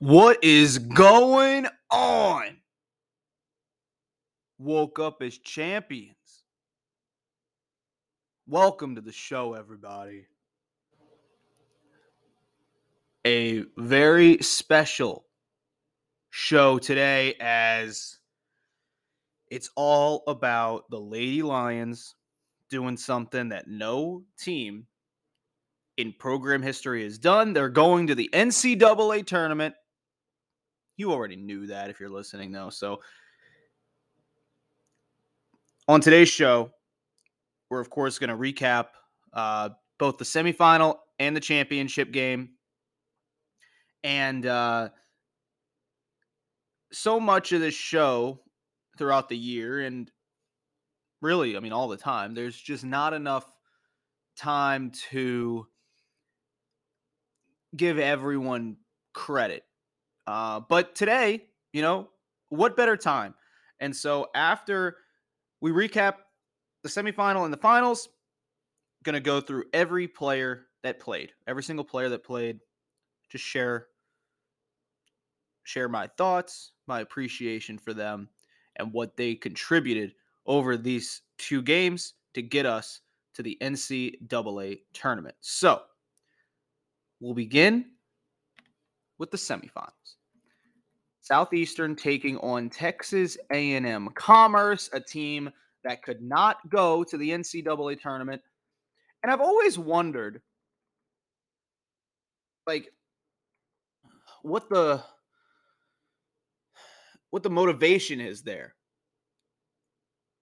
What is going on? Woke up as champions. Welcome to the show, everybody. A very special show today, as it's all about the Lady Lions doing something that no team in program history has done. They're going to the NCAA tournament. You already knew that if you're listening, though. So on today's show, we're, of course, going to recap both the semifinal and the championship game. And so much of this show throughout the year, and really, I mean, all the time, there's just not enough time to give everyone credit. But today, you know, what better time? And so after we recap the semifinal and the finals, going to go through every player that played, every single player that played, just share my thoughts, my appreciation for them, and what they contributed over these two games to get us to the NCAA tournament. So we'll begin with the semifinals. Southeastern taking on Texas A&M Commerce, a team that could not go to the NCAA tournament. And I've always wondered, like, what the motivation is there.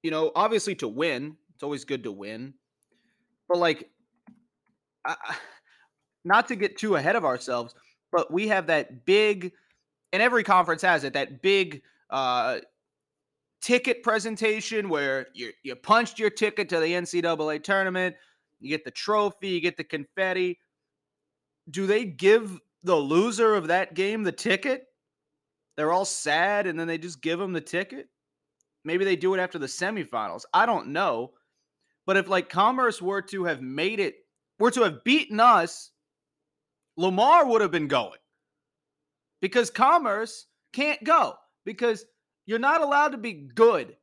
You know, obviously to win, it's always good to win. But, like, not to get too ahead of ourselves, but we have that big, and every conference has it, that big ticket presentation where you punched your ticket to the NCAA tournament, you get the trophy, you get the confetti. Do they give the loser of that game the ticket? They're all sad, and then they just give them the ticket? Maybe they do it after the semifinals. I don't know. But if, like, Commerce were to have beaten us, Lamar would have been going. Because Commerce can't go. Because you're not allowed to be good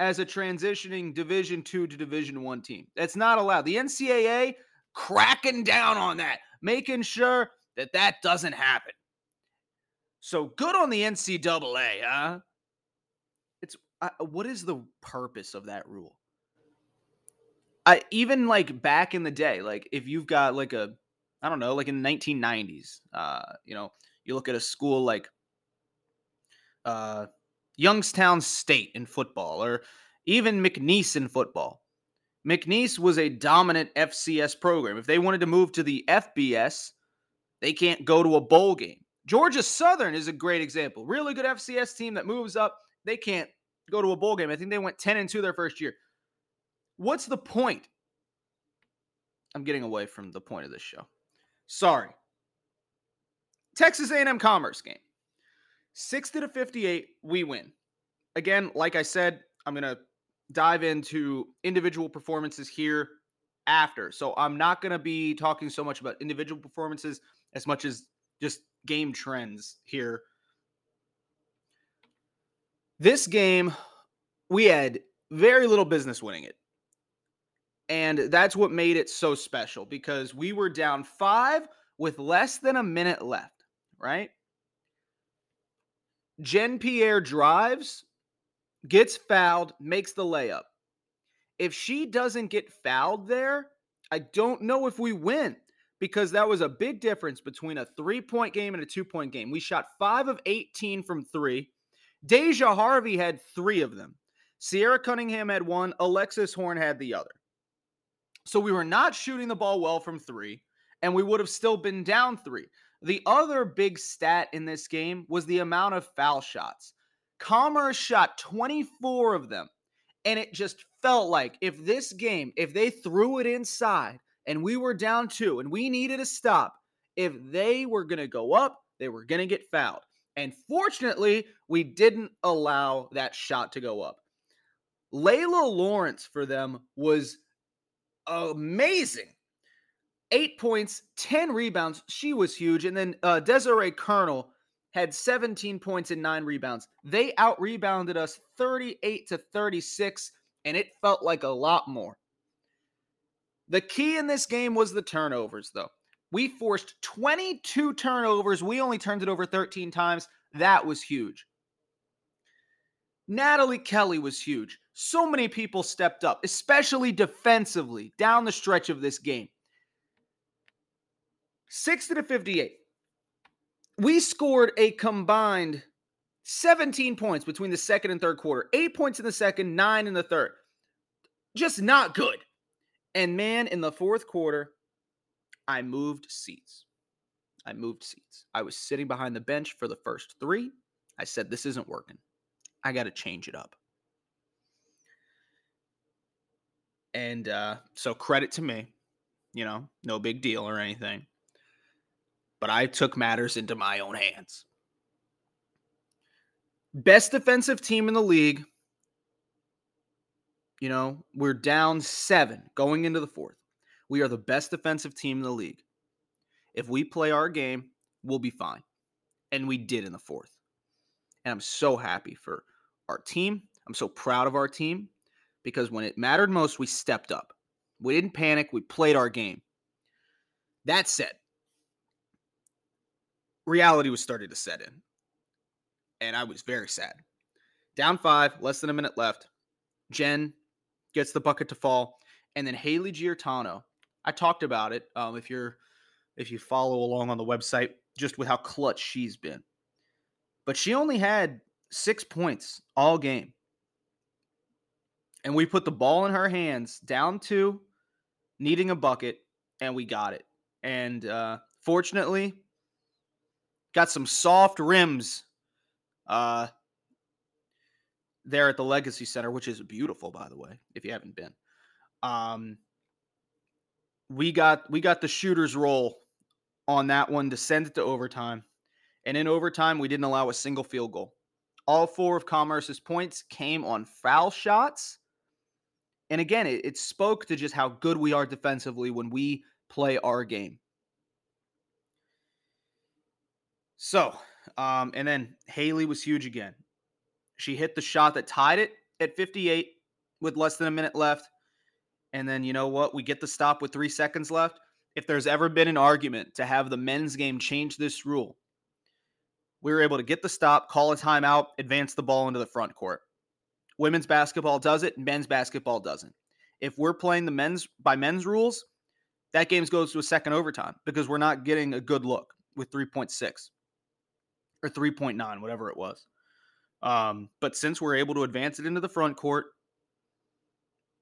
as a transitioning Division II to Division I team. That's not allowed. The NCAA cracking down on that, making sure that doesn't happen. So good on the NCAA, huh? What is the purpose of that rule? Even, like, back in the day, like, if you've got, like, a, I don't know, like in the 1990s, you know, you look at a school like Youngstown State in football, or even McNeese in football. McNeese was a dominant FCS program. If they wanted to move to the FBS, they can't go to a bowl game. Georgia Southern is a great example. Really good FCS team that moves up. They can't go to a bowl game. I think they went 10-2 their first year. What's the point? I'm getting away from the point of this show. Sorry. Texas A&M Commerce game. 60-58, we win. Again, like I said, I'm going to dive into individual performances here after. So I'm not going to be talking so much about individual performances as much as just game trends here. This game, we had very little business winning it. And that's what made it so special, because we were down 5 with less than a minute left, right? Jen Pierre drives, gets fouled, makes the layup. If she doesn't get fouled there, I don't know if we win, because that was a big difference between a three-point game and a two-point game. We shot 5 of 18 from three. Deja Harvey had 3 of them. Sierra Cunningham had 1. Alexis Horn had the other. So we were not shooting the ball well from 3, and we would have still been down 3. The other big stat in this game was the amount of foul shots. Commerce shot 24 of them, and it just felt like if this game, if they threw it inside and we were down 2 and we needed a stop, if they were going to go up, they were going to get fouled. And fortunately, we didn't allow that shot to go up. Layla Lawrence for them was amazing. 8 points, 10 rebounds. She was huge. And then Desiree Kernel had 17 points and 9 rebounds. They out-rebounded us 38-36, and it felt like a lot more. The key in this game was the turnovers, though. We forced 22 turnovers. We only turned it over 13 times. That was huge. Natalie Kelly was huge. So many people stepped up, especially defensively, down the stretch of this game. 60-58. We scored a combined 17 points between the second and third quarter. 8 points in the second, 9 in the third. Just not good. And man, in the fourth quarter, I moved seats. I was sitting behind the bench for the first 3. I said, this isn't working. I got to change it up. And so credit to me, you know, no big deal or anything. But I took matters into my own hands. Best defensive team in the league. You know, we're down 7 going into the fourth. We are the best defensive team in the league. If we play our game, we'll be fine. And we did in the fourth. And I'm so happy for our team. I'm so proud of our team because when it mattered most, we stepped up. We didn't panic. We played our game. That said, reality was starting to set in. And I was very sad. Down 5, less than a minute left. Jen gets the bucket to fall. And then Haley Giartano. I talked about it. If you follow along on the website, just with how clutch she's been. But she only had 6 points all game. And we put the ball in her hands, down 2, needing a bucket, and we got it. And fortunately, got some soft rims there at the Legacy Center, which is beautiful, by the way, if you haven't been. We got the shooter's roll on that one to send it to overtime. And in overtime, we didn't allow a single field goal. All 4 of Commerce's points came on foul shots. And again, it spoke to just how good we are defensively when we play our game. So, and then Haley was huge again. She hit the shot that tied it at 58 with less than a minute left. And then, you know what? We get the stop with 3 seconds left. If there's ever been an argument to have the men's game change this rule, we were able to get the stop, call a timeout, advance the ball into the front court. Women's basketball does it, men's basketball doesn't. If we're playing the men's by men's rules, that game goes to a second overtime because we're not getting a good look with 3.6 or 3.9, whatever it was. But since we're able to advance it into the front court,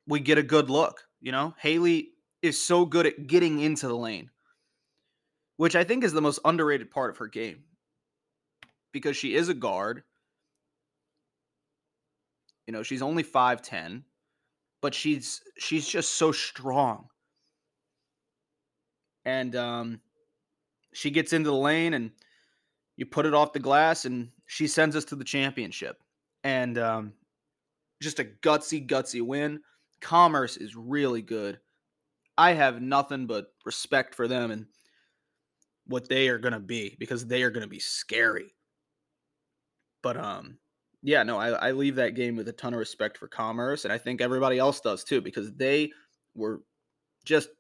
we get a good look. You know, Haley is so good at getting into the lane, which I think is the most underrated part of her game. Because she is a guard. You know, she's only 5'10", but she's just so strong. And she gets into the lane, and you put it off the glass, and she sends us to the championship. And just a gutsy win. Commerce is really good. I have nothing but respect for them and what they are going to be, because they are going to be scary. But, yeah, no, I leave that game with a ton of respect for Commerce, and I think everybody else does too, because they were just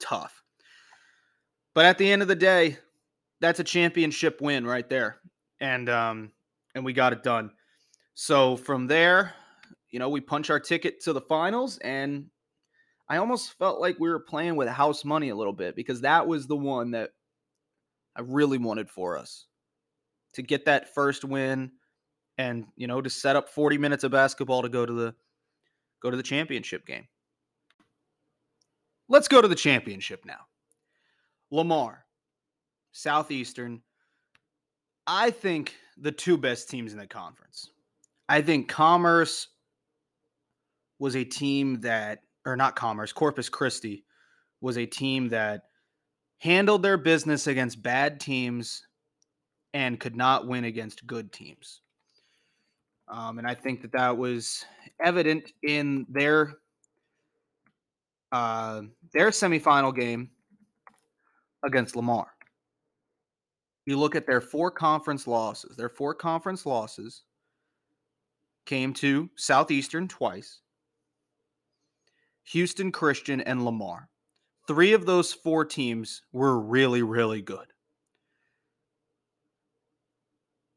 tough. But at the end of the day, that's a championship win right there, and we got it done. So from there, you know, we punch our ticket to the finals, and I almost felt like we were playing with house money a little bit, because that was the one that I really wanted for us. To get that first win and, you know, to set up 40 minutes of basketball to go to the championship game. Let's go to the championship now. Lamar, Southeastern, I think the 2 best teams in the conference. I think Commerce was a team that, or not Commerce, Corpus Christi was a team that handled their business against bad teams and could not win against good teams. And I think that was evident in their semifinal game against Lamar. you look at their four conference losses. Their four conference losses came to Southeastern twice, Houston Christian, and Lamar. Three of those four teams were really, really good.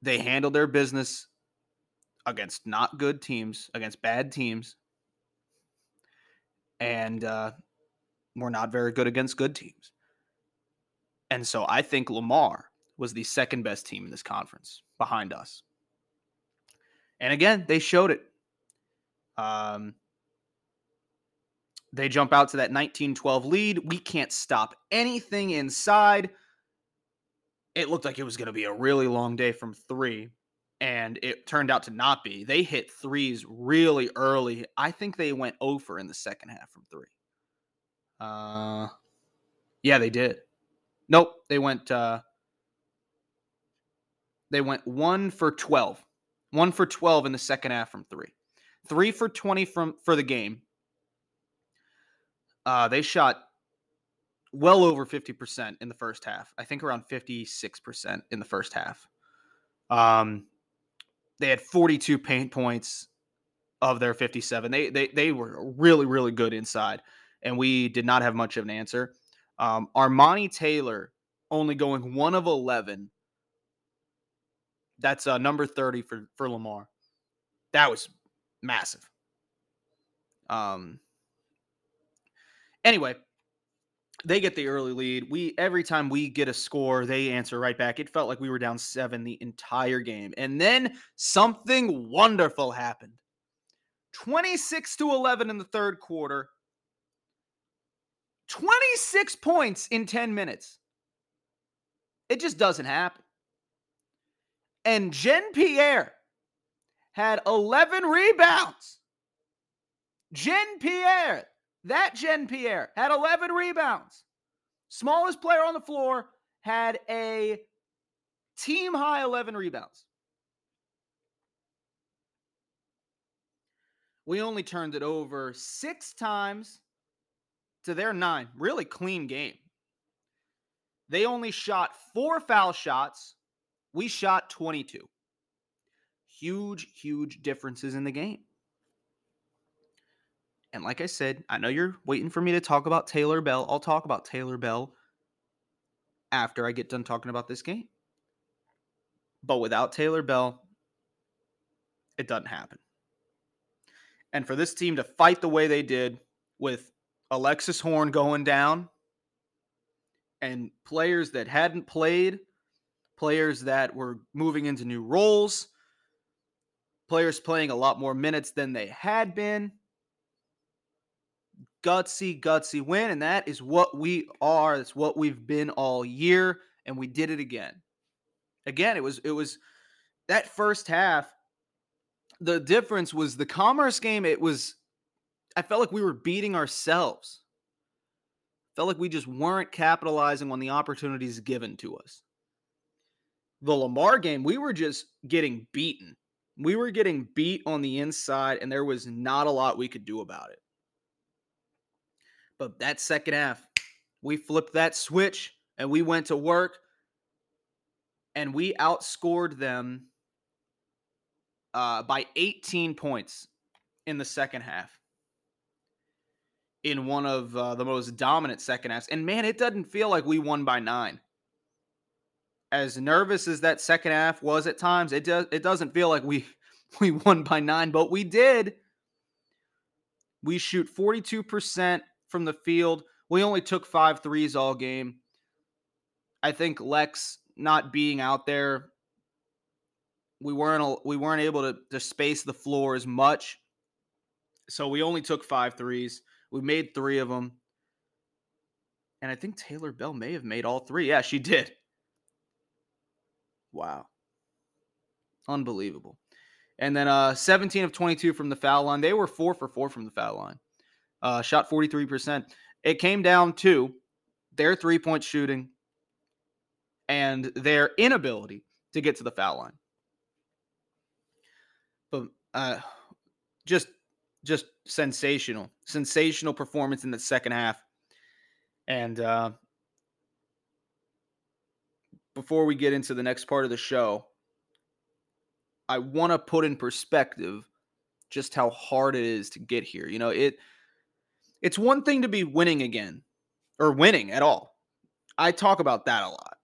They handled their business against not good teams, against bad teams, and were not very good against good teams. And so I think Lamar was the second best team in this conference behind us. And again, they showed it. They jump out to that 19-12 lead. We can't stop anything inside. It looked like it was going to be a really long day from three, and it turned out to not be. They hit threes really early. I think they went 0 for in the second half from three. Yeah, they did. Nope, they went 1 for 12. 1 for 12 in the second half from three. 3 for 20 for the game. They shot well over 50% in the first half. I think around 56% in the first half. They had 42 paint points of their 57. They were really, really good inside, and we did not have much of an answer. Armani Taylor only going 1 of 11. That's number 30 for Lamar. That was massive. Anyway, they get the early lead. Every time we get a score, they answer right back. It felt like we were down 7 the entire game. And then something wonderful happened. 26-11 in the third quarter. 26 points in 10 minutes. It just doesn't happen. And Jen Pierre had 11 rebounds. Jen Pierre had 11 rebounds. Smallest player on the floor had a team-high 11 rebounds. We only turned it over 6 times to their 9. Really clean game. They only shot 4 foul shots. We shot 22. Huge, huge differences in the game. And like I said, I know you're waiting for me to talk about Taylor Bell. I'll talk about Taylor Bell after I get done talking about this game. But without Taylor Bell, it doesn't happen. And for this team to fight the way they did with Alexis Horn going down and players that hadn't played, players that were moving into new roles, players playing a lot more minutes than they had been, gutsy win, and that is what we are. That's what we've been all year, and we did it again. It was that first half. The difference was the Commerce game. I felt like we were beating ourselves. Felt like we just weren't capitalizing on the opportunities given to us. The Lamar game, we were just getting beaten. We were getting beat on the inside, and there was not a lot we could do about it. But that second half, we flipped that switch, and we went to work, and we outscored them by 18 points in the second half, in one of the most dominant second halves. And, man, it doesn't feel like we won by 9. As nervous as that second half was at times, it doesn't feel like we won by 9, but we did. We shoot 42%. From the field. We only took 5 threes all game. I think Lex not being out there, we weren't able to space the floor as much. So we only took 5 threes. We made 3 of them. And I think Taylor Bell may have made all 3. Yeah, she did. Wow. Unbelievable. And then 17 of 22 from the foul line. They were 4 for 4 from the foul line. Shot 43%. It came down to their three-point shooting and their inability to get to the foul line. But just sensational performance in the second half. And before we get into the next part of the show, I want to put in perspective just how hard it is to get here. You know, it's one thing to be winning again or winning at all. I talk about that a lot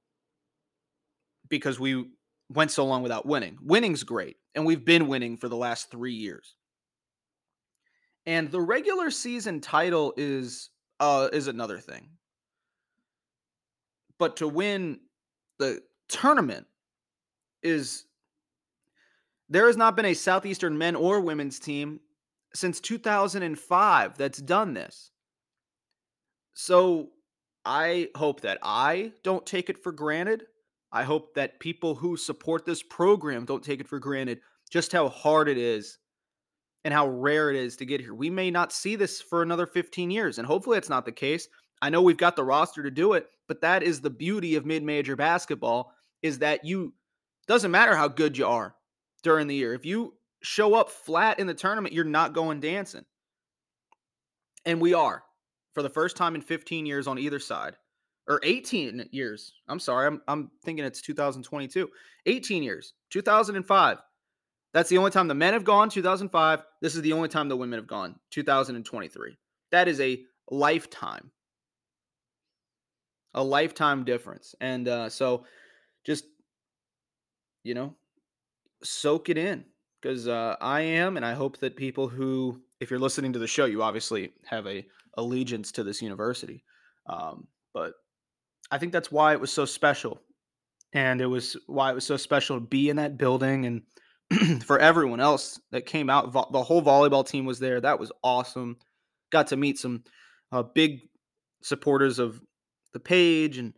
because we went so long without winning. Winning's great, and we've been winning for the last 3 years. And the regular season title is another thing. But to win the tournament is... There has not been a Southeastern men or women's team since 2005 that's done this. So I hope that I don't take it for granted. I hope that people who support this program don't take it for granted just how hard it is and how rare it is to get here. We may not see this for another 15 years, and hopefully that's not the case. I know we've got the roster to do it, but that is the beauty of mid-major basketball, is that you doesn't matter how good you are during the year. If you show up flat in the tournament, you're not going dancing. And we are, for the first time in 15 years on either side, or 18 years. I'm sorry. I'm thinking it's 2022. 18 years, 2005. That's the only time the men have gone, 2005. This is the only time the women have gone, 2023. That is a lifetime. A lifetime difference. And so just, you know, soak it in, because I am, and I hope that people who, if you're listening to the show, you obviously have a allegiance to this university. But I think that's why it was so special. And it was why it was so special to be in that building, and for everyone else that came out, the whole volleyball team was there. That was awesome. Got to meet some big supporters of the page, and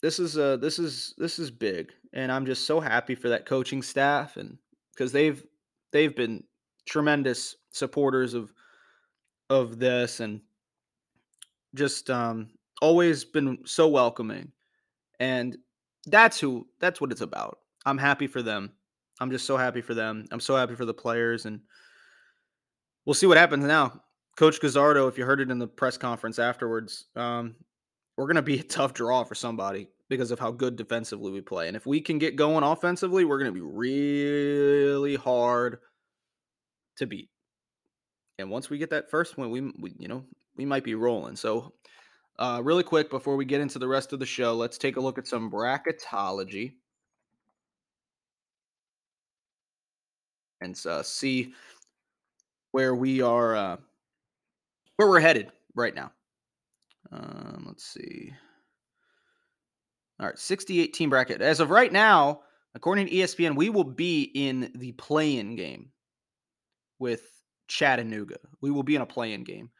this is big, and I'm just so happy for that coaching staff, and because they've been tremendous supporters of this, and just always been so welcoming, and that's what it's about. I'm happy for them. I'm just so happy for them. I'm so happy for the players, and we'll see what happens now. Coach Gazzardo, if you heard it in the press conference afterwards, we're going to be a tough draw for somebody because of how good defensively we play. And if we can get going offensively, we're going to be really hard to beat. And once we get that first win, we might be rolling. So really quick, before we get into the rest of the show, let's take a look at some bracketology and see where we are, where we're headed right now. Let's see. All right, 68 team bracket. As of right now, according to ESPN, we will be in the play-in game with Chattanooga. We will be in a play-in game.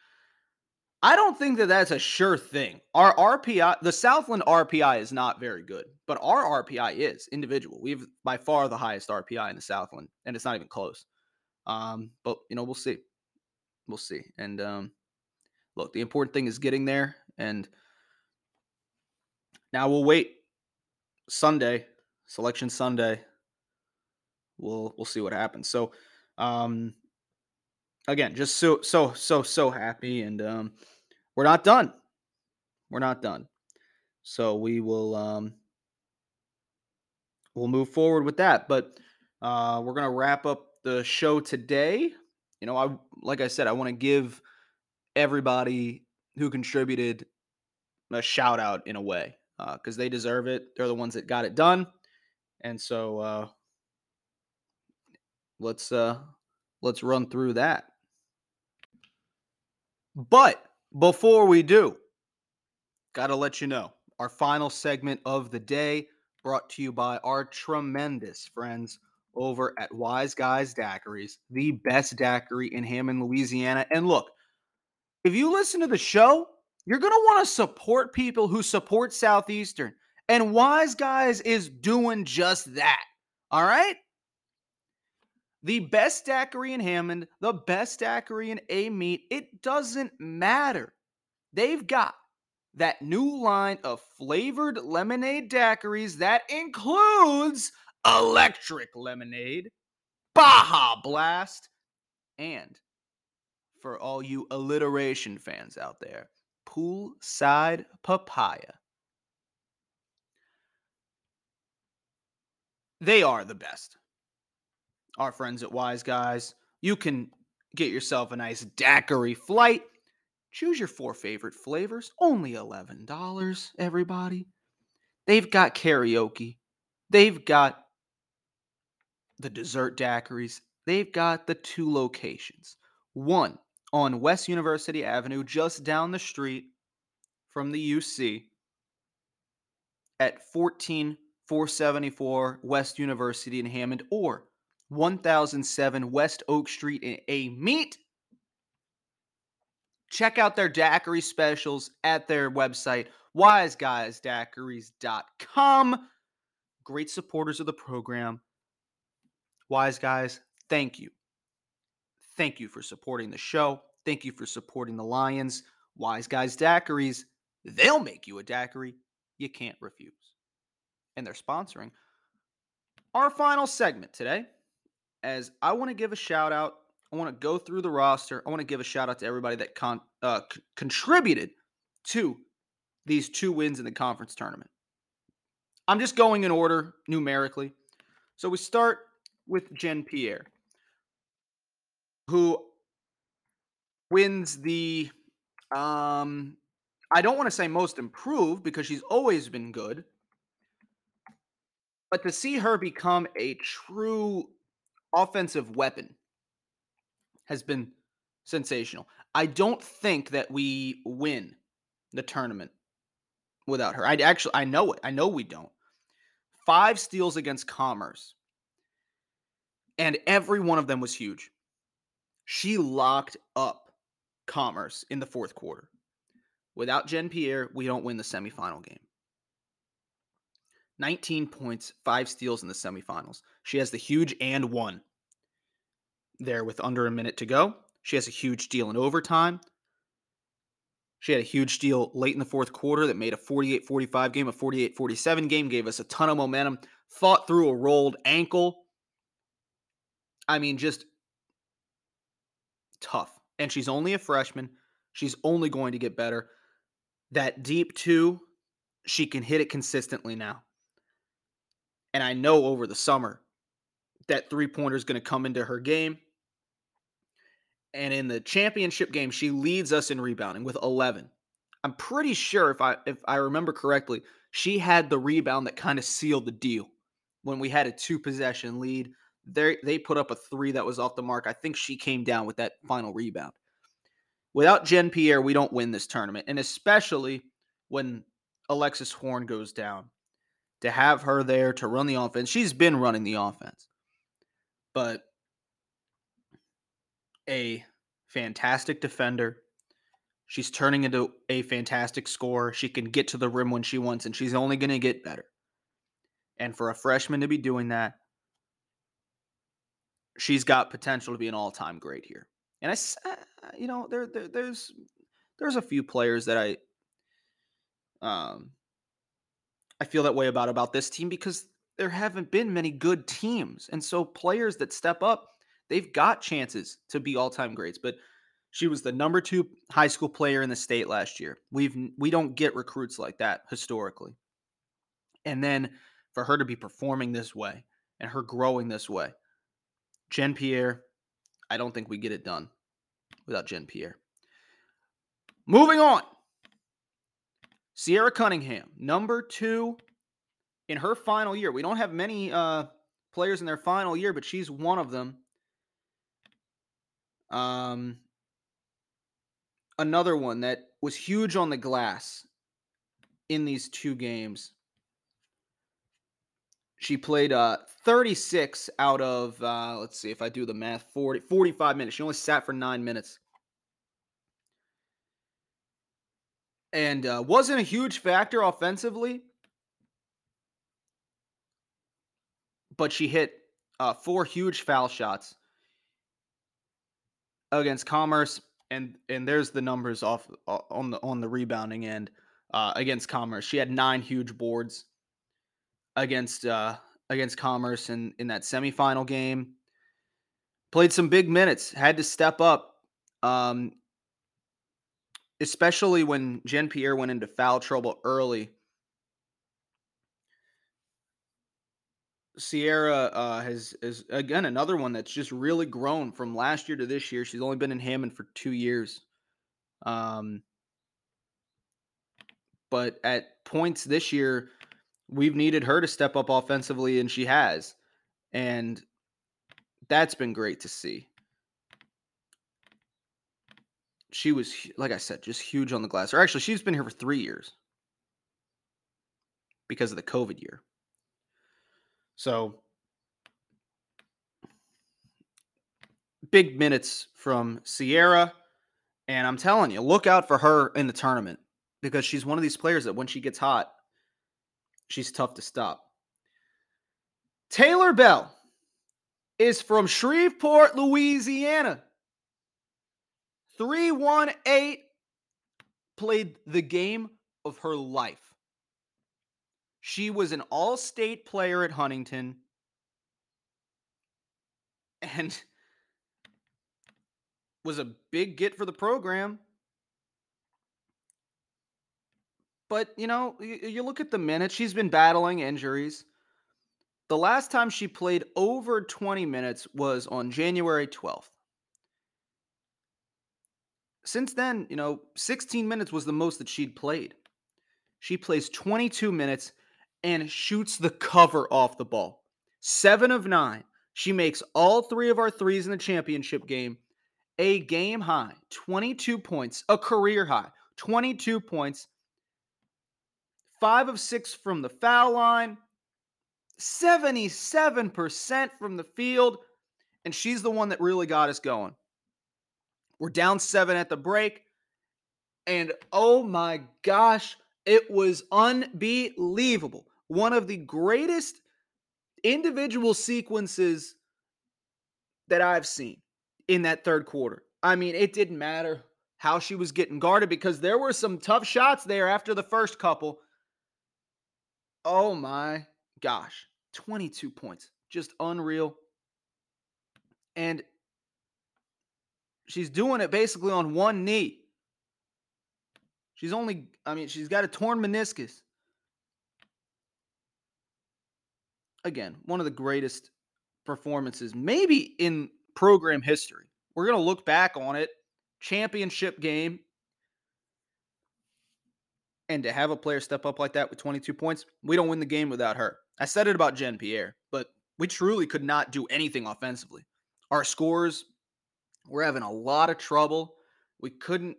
I don't think that that's a sure thing. Our RPI, the Southland RPI is not very good, but our RPI is individual. We've by far the highest RPI in the Southland, and it's not even close. But, you know, we'll see. We'll see. And, look, the important thing is getting there, and now we'll wait. Sunday, Selection Sunday, we'll see what happens. So, again, just so happy, and we're not done. We're not done. So we will we'll move forward with that. But we're gonna wrap up the show today. You know, I like I said, I want to give everybody who contributed a shout out in a way, because they deserve it. They're the ones that got it done. And so let's run through that. But before we do, gotta let you know, our final segment of the day brought to you by our tremendous friends over at Wise Guys Daiquiris, the best daiquiri in Hammond, Louisiana. And look, if you listen to the show, you're going to want to support people who support Southeastern. And Wise Guys is doing just that. All right? The best daiquiri in Hammond, the best daiquiri in A-Meat, it doesn't matter. They've got that new line of flavored lemonade daiquiris that includes electric lemonade, Baja Blast, and for all you alliteration fans out there, poolside papaya. They are the best. Our friends at Wise Guys. You can get yourself a nice daiquiri flight. Choose your four favorite flavors. Only $11, everybody. They've got karaoke. They've got the dessert daiquiris. They've got the two locations. One on West University Avenue, just down the street from the UC at 14474 West University in Hammond, or 1007 West Oak Street in A-Meet. Check out their daiquiri specials at their website, wiseguysdaiquiris.com. Great supporters of the program. Wise Guys, thank you. Thank you for supporting the show. Thank you for supporting the Lions. Wise Guys Daiquiris, they'll make you a daiquiri you can't refuse. And they're sponsoring our final segment today, as I want to give a shout out. I want to go through the roster. I want to give a shout out to everybody that contributed to these two wins in the conference tournament. I'm just going in order numerically. So we start with Jen Pierre, who wins the, I don't want to say most improved, because she's always been good. But to see her become a true offensive weapon has been sensational. I don't think that we win the tournament without her. I know it. I know we don't. 5 steals against Commerce, and every one of them was huge. She locked up Commerce in the fourth quarter. Without Jen Pierre, we don't win the semifinal game. 19 points, 5 steals in the semifinals. She has the huge and one there with under a minute to go. She has a huge steal in overtime. She had a huge steal late in the fourth quarter that made a 48-45 game, a 48-47 game, gave us a ton of momentum, fought through a rolled ankle. I mean, just tough. And she's only a freshman. She's only going to get better. That deep two, she can hit it consistently now. And I know over the summer, that three-pointer is going to come into her game. And in the championship game, she leads us in rebounding with 11. I'm pretty sure, if I remember correctly, she had the rebound that kind of sealed the deal when we had a 2-possession lead. They put up a 3 that was off the mark. I think she came down with that final rebound. Without Jen Pierre, we don't win this tournament, and especially when Alexis Horn goes down. To have her there to run the offense, she's been running the offense. But a fantastic defender. She's turning into a fantastic scorer. She can get to the rim when she wants, and she's only going to get better. And for a freshman to be doing that, she's got potential to be an all-time great here. And I, you know, there's a few players that I feel that way about this team, because there haven't been many good teams. And so players that step up, they've got chances to be all-time greats. But she was the number 2 high school player in the state last year. We don't get recruits like that historically. And then for her to be performing this way and her growing this way, Jen Pierre, I don't think we get it done without Jen Pierre. Moving on. Sierra Cunningham, number 2 in her final year. We don't have many players in their final year, but she's one of them. Another one that was huge on the glass in these two games. She played 36 out of, let's see if I do the math, 45 minutes. She only sat for 9 minutes. And wasn't a huge factor offensively. But she hit 4 huge foul shots against Commerce. And there's the numbers off on the rebounding end against Commerce. She had 9 huge boards against Commerce in that semifinal game. Played some big minutes, had to step up. especially when Jen Pierre went into foul trouble early, Sierra is again another one that's just really grown from last year to this year. She's only been in Hammond for 2 years, but at points this year, we've needed her to step up offensively, and she has, and that's been great to see. She was, like I said, just huge on the glass. Or actually, she's been here for 3 years because of the COVID year. So, big minutes from Sierra. And I'm telling you, look out for her in the tournament because she's one of these players that when she gets hot, she's tough to stop. Taylor Bell is from Shreveport, Louisiana. 3-1-8, played the game of her life. She was an all-state player at Huntington. And was a big get for the program. But, you know, you look at the minutes. She's been battling injuries. The last time she played over 20 minutes was on January 12th. Since then, you know, 16 minutes was the most that she'd played. She plays 22 minutes and shoots the cover off the ball. 7 of 9. She makes all 3 of our threes in the championship game. A game high, 22 points, a career high, 22 points. 5 of 6 from the foul line, 77% from the field, and she's the one that really got us going. We're down 7 at the break. And oh my gosh, it was unbelievable. One of the greatest individual sequences that I've seen in that third quarter. I mean, it didn't matter how she was getting guarded because there were some tough shots there after the first couple. Oh my gosh. 22 points. Just unreal. And she's doing it basically on one knee. She's only, I mean, she's got a torn meniscus. Again, one of the greatest performances, maybe in program history. We're going to look back on it. Championship game. And to have a player step up like that with 22 points, we don't win the game without her. I said it about Jen Pierre, but we truly could not do anything offensively. Our scores, we're having a lot of trouble. We couldn't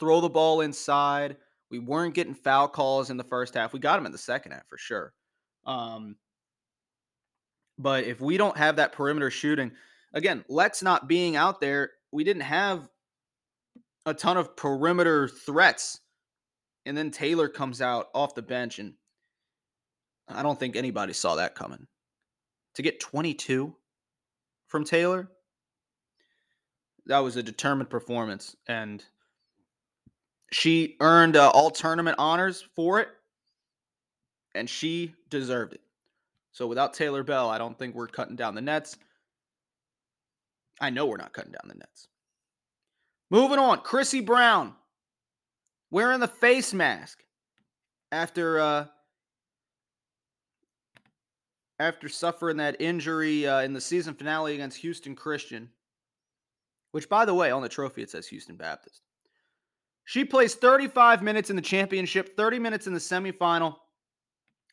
throw the ball inside. We weren't getting foul calls in the first half. We got them in the second half for sure. But if we don't have that perimeter shooting, again, Lex not being out there, we didn't have a ton of perimeter threats. And then Taylor comes out off the bench, and I don't think anybody saw that coming. To get 22 from Taylor, that was a determined performance, and she earned all-tournament honors for it, and she deserved it. So without Taylor Bell, I don't think we're cutting down the nets. I know we're not cutting down the nets. Moving on, Chrissy Brown wearing the face mask after suffering that injury in the season finale against Houston Christian. Which, by the way, on the trophy, it says Houston Baptist. She plays 35 minutes in the championship, 30 minutes in the semifinal.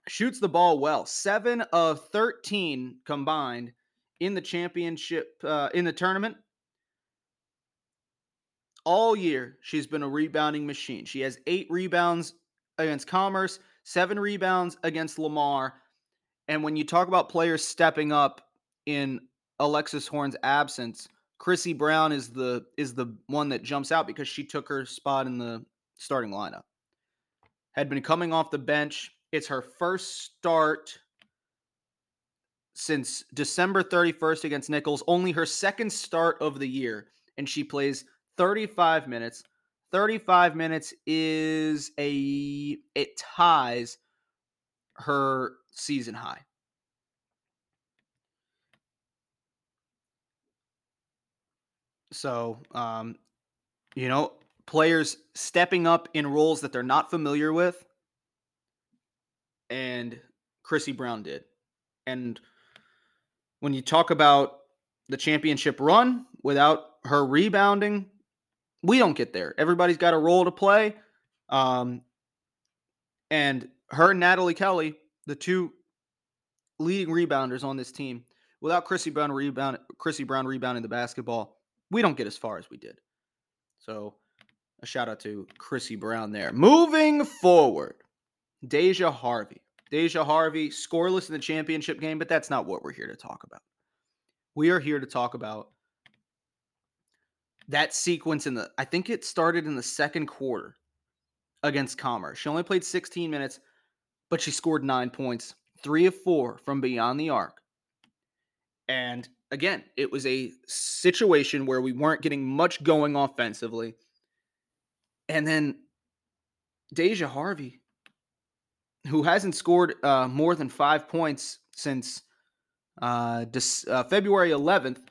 Shoots the ball well. 7 of 13 combined in the championship, in the tournament. All year, she's been a rebounding machine. She has 8 rebounds against Commerce, 7 rebounds against Lamar. And when you talk about players stepping up in Alexis Horn's absence, Chrissy Brown is the one that jumps out because she took her spot in the starting lineup. Had been coming off the bench. It's her first start since December 31st against Nichols. Only her second start of the year. And she plays 35 minutes. 35 minutes is it ties her season high. So, you know, players stepping up in roles that they're not familiar with. And Chrissy Brown did. And when you talk about the championship run, without her rebounding, we don't get there. Everybody's got a role to play. And her and Natalie Kelly, the two leading rebounders on this team, without Chrissy Brown rebounding the basketball, we don't get as far as we did. So a shout out to Chrissy Brown there. Moving forward, Deja Harvey. Deja Harvey scoreless in the championship game, but that's not what we're here to talk about. We are here to talk about that sequence I think it started in the second quarter against Commerce. She only played 16 minutes, but she scored 9 points, 3 of 4 from beyond the arc. And again, it was a situation where we weren't getting much going offensively. And then Deja Harvey, who hasn't scored more than 5 points since February 11th,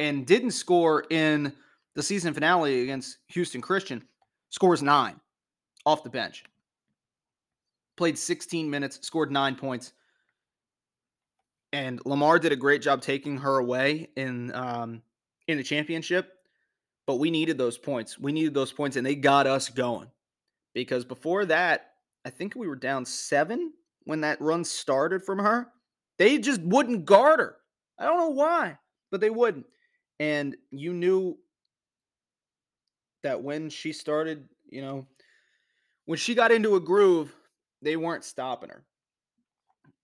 and didn't score in the season finale against Houston Christian, scores 9 off the bench. Played 16 minutes, scored 9 points. And Lamar did a great job taking her away in the championship. But we needed those points. We needed those points, and they got us going. Because before that, I think we were down 7 when that run started from her. They just wouldn't guard her. I don't know why, but they wouldn't. And you knew that when she started, when she got into a groove, they weren't stopping her.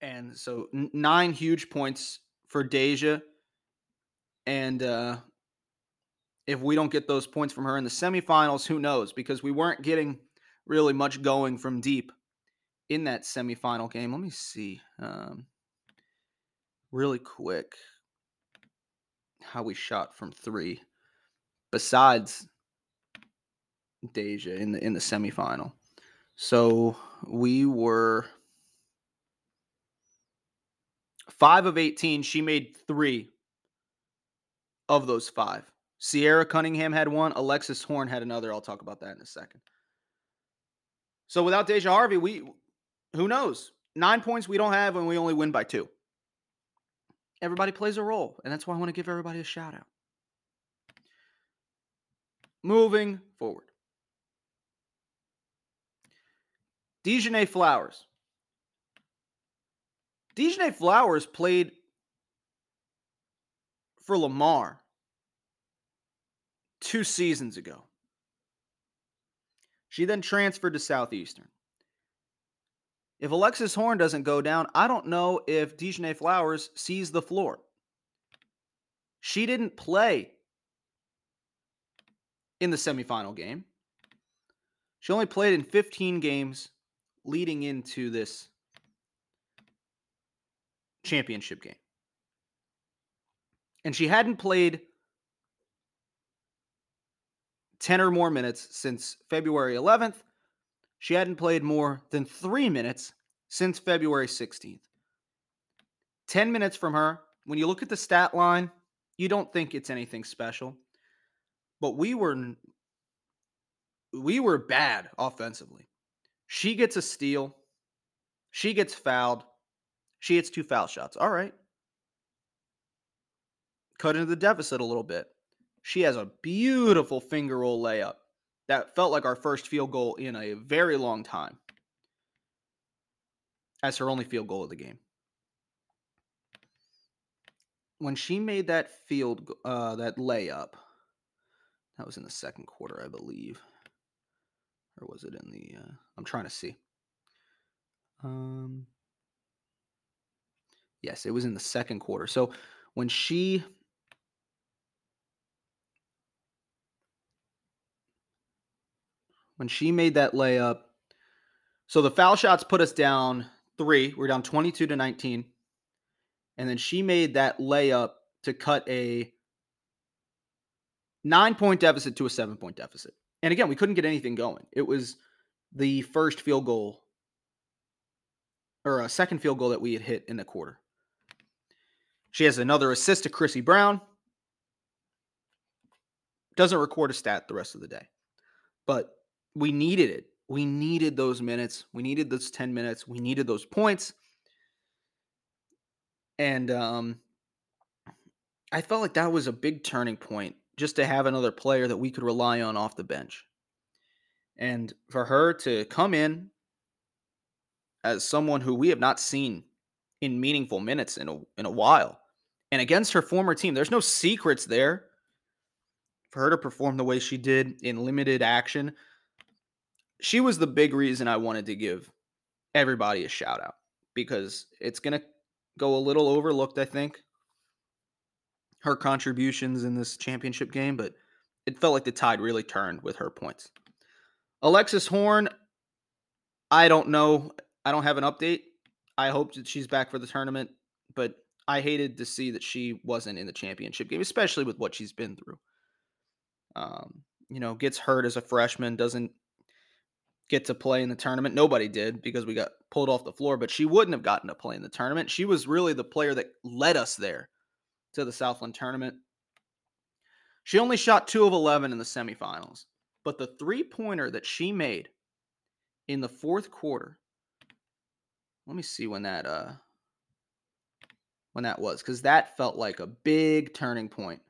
And so 9 huge points for Deja. And if we don't get those points from her in the semifinals, who knows? Because we weren't getting really much going from deep in that semifinal game. Let me see really quick how we shot from 3 besides Deja in the semifinal. So we were 5 of 18. She made 3 of those 5. Sierra Cunningham had 1. Alexis Horn had another. I'll talk about that in a second. So without Deja Harvey, who knows? 9 points we don't have, and we only win by 2. Everybody plays a role, and that's why I want to give everybody a shout-out. Moving forward. Dejanae Flowers. Dejanae Flowers played for Lamar 2 seasons ago. She then transferred to Southeastern. If Alexis Horn doesn't go down, I don't know if Dejanae Flowers sees the floor. She didn't play in the semifinal game. She only played in 15 games leading into this championship game. And she hadn't played 10 or more minutes since February 11th. She hadn't played more than 3 minutes since February 16th. 10 minutes from her. When you look at the stat line, you don't think it's anything special. But we were bad offensively. She gets a steal. She gets fouled. She hits 2 foul shots. All right. Cut into the deficit a little bit. She has a beautiful finger roll layup. That felt like our first field goal in a very long time. As her only field goal of the game. When she made that that layup, that was in the second quarter, I believe. Or was it in the... I'm trying to see. Yes, it was in the second quarter. So when she... When she made that layup, so the foul shots put us down 3. We're down 22-19. And then she made that layup to cut a 9-point deficit to a 7-point deficit. And again, we couldn't get anything going. It was the first field goal or a second field goal that we had hit in the quarter. She has another assist to Chrissy Brown. Doesn't record a stat the rest of the day. But we needed it. We needed those minutes. We needed those 10 minutes. We needed those points. And I felt like that was a big turning point, just to have another player that we could rely on off the bench. And for her to come in as someone who we have not seen in meaningful minutes in a while, and against her former team, there's no secrets there. For her to perform the way she did in limited action, she was the big reason I wanted to give everybody a shout out, because it's going to go a little overlooked, I think, her contributions in this championship game, but it felt like the tide really turned with her points. Alexis Horn, I don't know. I don't have an update. I hope that she's back for the tournament, but I hated to see that she wasn't in the championship game, especially with what she's been through. Gets hurt as a freshman, doesn't get to play in the tournament. Nobody did, because we got pulled off the floor, but she wouldn't have gotten to play in the tournament. She was really the player that led us there to the Southland tournament. She only shot 2 of 11 in the semifinals, but the three-pointer that she made in the fourth quarter, let me see when that was, because that felt like a big turning point.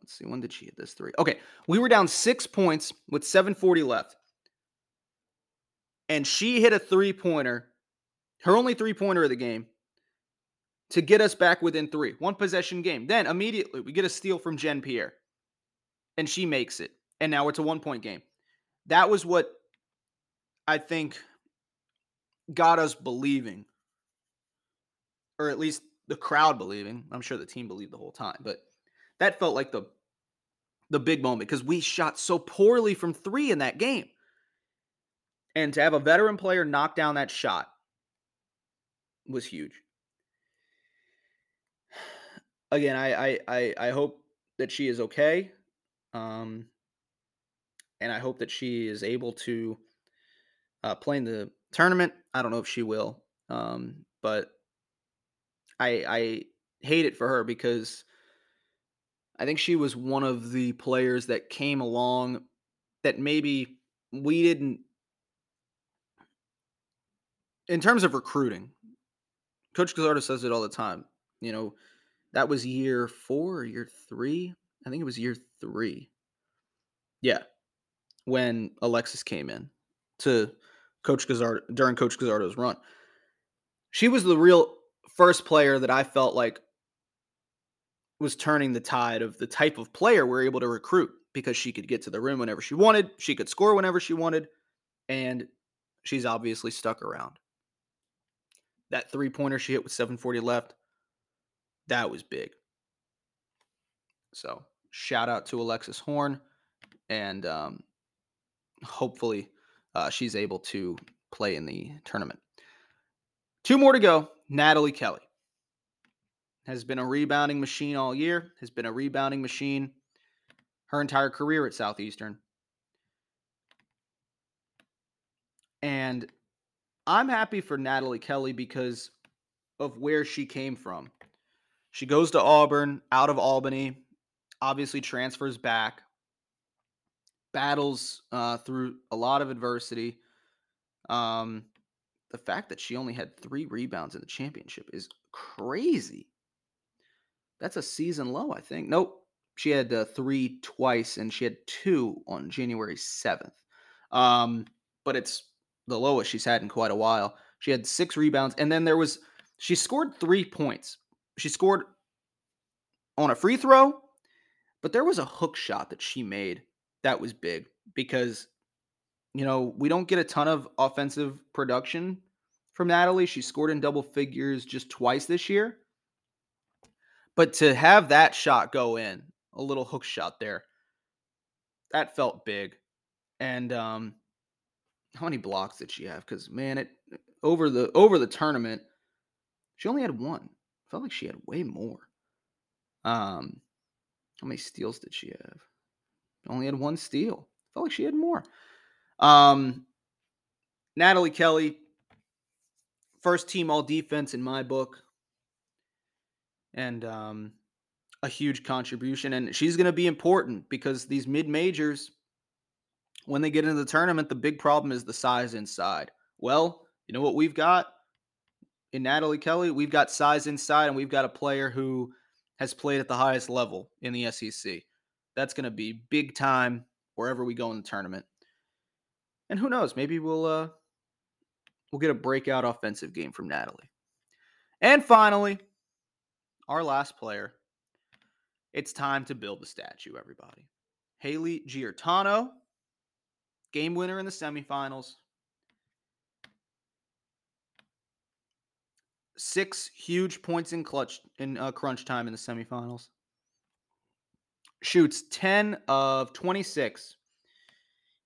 Let's see, when did she hit this three? Okay, we were down 6 points with 7:40 left, and she hit a three-pointer, her only three-pointer of the game, to get us back within 3. 1-possession game. Then immediately we get a steal from Jen Pierre, and she makes it, and now it's a 1-point game. That was what I think got us believing, or at least the crowd believing. I'm sure the team believed the whole time, but that felt like the big moment, because we shot so poorly from 3 in that game. And to have a veteran player knock down that shot was huge. Again, I hope that she is okay, and I hope that she is able to play in the tournament. I don't know if she will, but I hate it for her, because I think she was one of the players that came along that maybe we didn't, in terms of recruiting. Coach Gazzardo says it all the time, that was year 4 or year 3. I think it was year 3. Yeah. When Alexis came in to Coach Gazzardo, during Coach Gazzardo's run. She was the real first player that I felt like was turning the tide of the type of player we're able to recruit, because she could get to the rim whenever she wanted. She could score whenever she wanted. And she's obviously stuck around. That three-pointer she hit with 7:40 left, that was big. So shout out to Alexis Horn, and hopefully she's able to play in the tournament. 2 more to go. Natalie Kelly has been a rebounding machine all year, has been a rebounding machine her entire career at Southeastern. And I'm happy for Natalie Kelly because of where she came from. She goes to Auburn, out of Albany, obviously transfers back, battles through a lot of adversity. The fact that she only had 3 rebounds in the championship is crazy. That's a season low, I think. Nope. She had 3 twice, and she had 2 on January 7th. But it's the lowest she's had in quite a while. She had 6 rebounds, and then she scored 3 points. She scored on a free throw, but there was a hook shot that she made that was big, because, we don't get a ton of offensive production from Natalie. She scored in double figures just twice this year. But to have that shot go in, a little hook shot there, that felt big. And how many blocks did she have? Because, man, it over the tournament, she only had 1. Felt like she had way more. How many steals did she have? Only had 1 steal. Felt like she had more. Natalie Kelly, first team all defense in my book. And a huge contribution, and she's going to be important because these mid-majors, when they get into the tournament, the big problem is the size inside. Well, you know what we've got in Natalie Kelly? We've got size inside, and we've got a player who has played at the highest level in the SEC. That's going to be big time wherever we go in the tournament. And who knows? Maybe we'll get a breakout offensive game from Natalie. And finally, our last player. It's time to build the statue, everybody. Haley Giartano, game winner in the semifinals. 6 huge points in crunch time in the semifinals. Shoots 10 of 26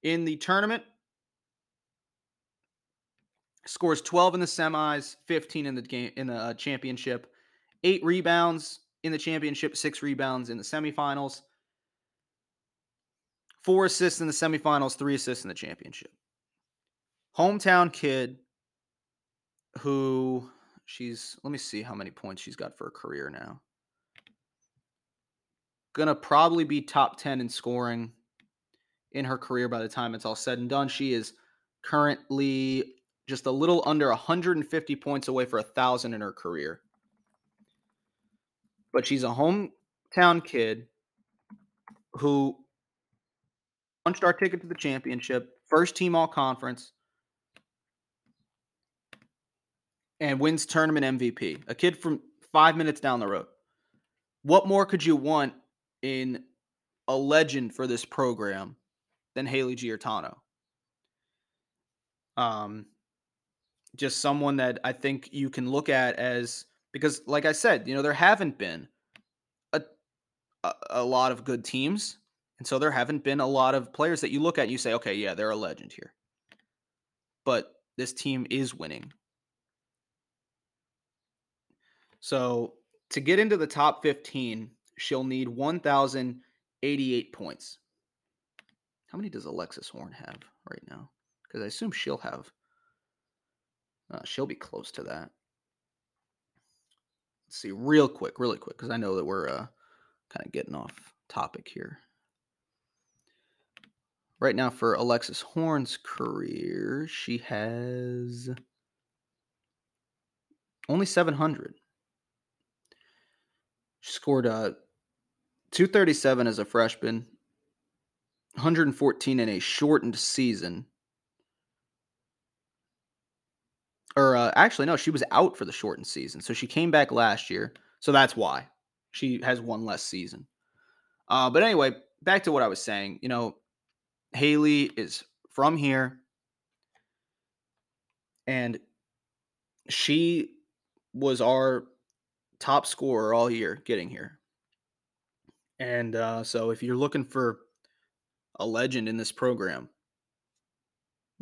in the tournament. Scores 12 in the semis, 15 in the game in the championship. 8 rebounds in the championship, 6 rebounds in the semifinals. 4 assists in the semifinals, 3 assists in the championship. Hometown kid who let me see how many points she's got for a career now. Gonna probably be top 10 in scoring in her career by the time it's all said and done. She is currently just a little under 150 points away for 1,000 in her career. But she's a hometown kid who punched our ticket to the championship, first team all-conference, and wins tournament MVP. A kid from 5 minutes down the road. What more could you want in a legend for this program than Haley Giartano? Just someone that I think you can look at as, because like I said, there haven't been a lot of good teams. And so there haven't been a lot of players that you look at and you say, okay, yeah, they're a legend here. But this team is winning. So to get into the top 15, she'll need 1,088 points. How many does Alexis Horn have right now? Because I assume she'll have. She'll be close to that. Let's see, really quick, because I know that we're kind of getting off topic here. Right now for Alexis Horn's career, she has only 700. She scored 237 as a freshman, 114 in a shortened season. Actually, no, she was out for the shortened season. So she came back last year. So that's why she has one less season. But anyway, back to what I was saying. Haley is from here. And she was our top scorer all year getting here. And so if you're looking for a legend in this program,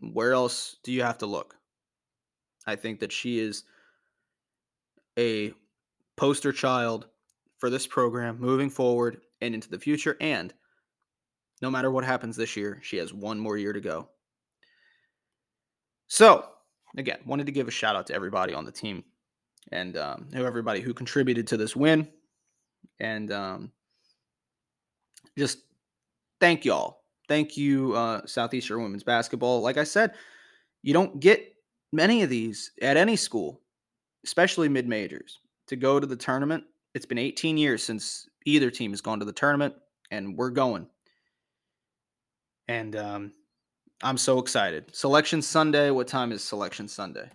where else do you have to look? I think that she is a poster child for this program moving forward and into the future. And no matter what happens this year, she has one more year to go. So, again, wanted to give a shout out to everybody on the team and everybody who contributed to this win. And just thank y'all. Thank you, Southeastern Women's Basketball. Like I said, you don't get many of these at any school, especially mid-majors, to go to the tournament. It's been 18 years since either team has gone to the tournament, and we're going. And I'm so excited. Selection Sunday. What time is Selection Sunday?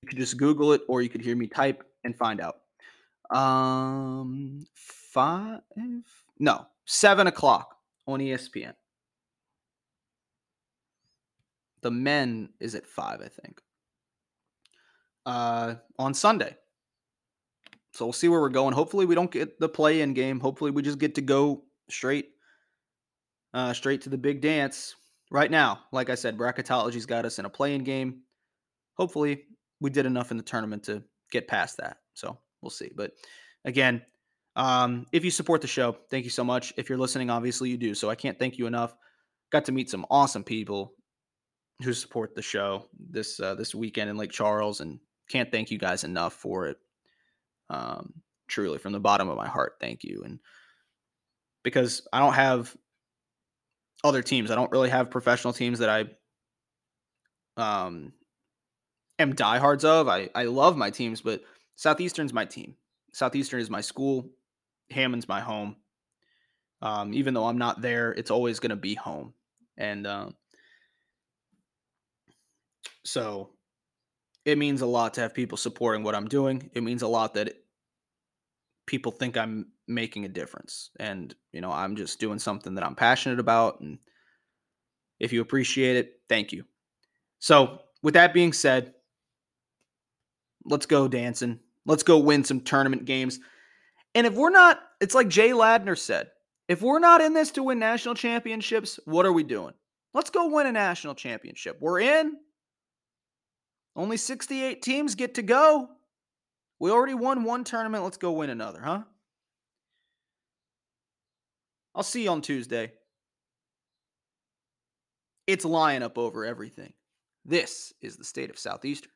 You could just Google it, or you could hear me type and find out. 7 o'clock on ESPN. The men is at 5, I think, on Sunday. So we'll see where we're going. Hopefully we don't get the play-in game. Hopefully we just get to go straight to the big dance. Right now, like I said, bracketology's got us in a play-in game. Hopefully we did enough in the tournament to get past that. So we'll see. But again, if you support the show, thank you so much. If you're listening, obviously you do. So I can't thank you enough. Got to meet some awesome people who support the show this weekend in Lake Charles and can't thank you guys enough for it. Truly, from the bottom of my heart, thank you. And because I don't have other teams, I don't really have professional teams that I am diehards of. I love my teams, but Southeastern's my team. Southeastern is my school. Hammond's my home. Even though I'm not there, it's always going to be home. And so it means a lot to have people supporting what I'm doing. It means a lot that people think I'm making a difference. And, you know, I'm just doing something that I'm passionate about. And if you appreciate it, thank you. So with that being said, let's go dancing. Let's go win some tournament games. And if we're not, it's like Jay Ladner said, if we're not in this to win national championships, what are we doing? Let's go win a national championship. We're in. Only 68 teams get to go. We already won one tournament. Let's go win another, huh? I'll see you on Tuesday. It's lying up over everything. This is the State of Southeastern.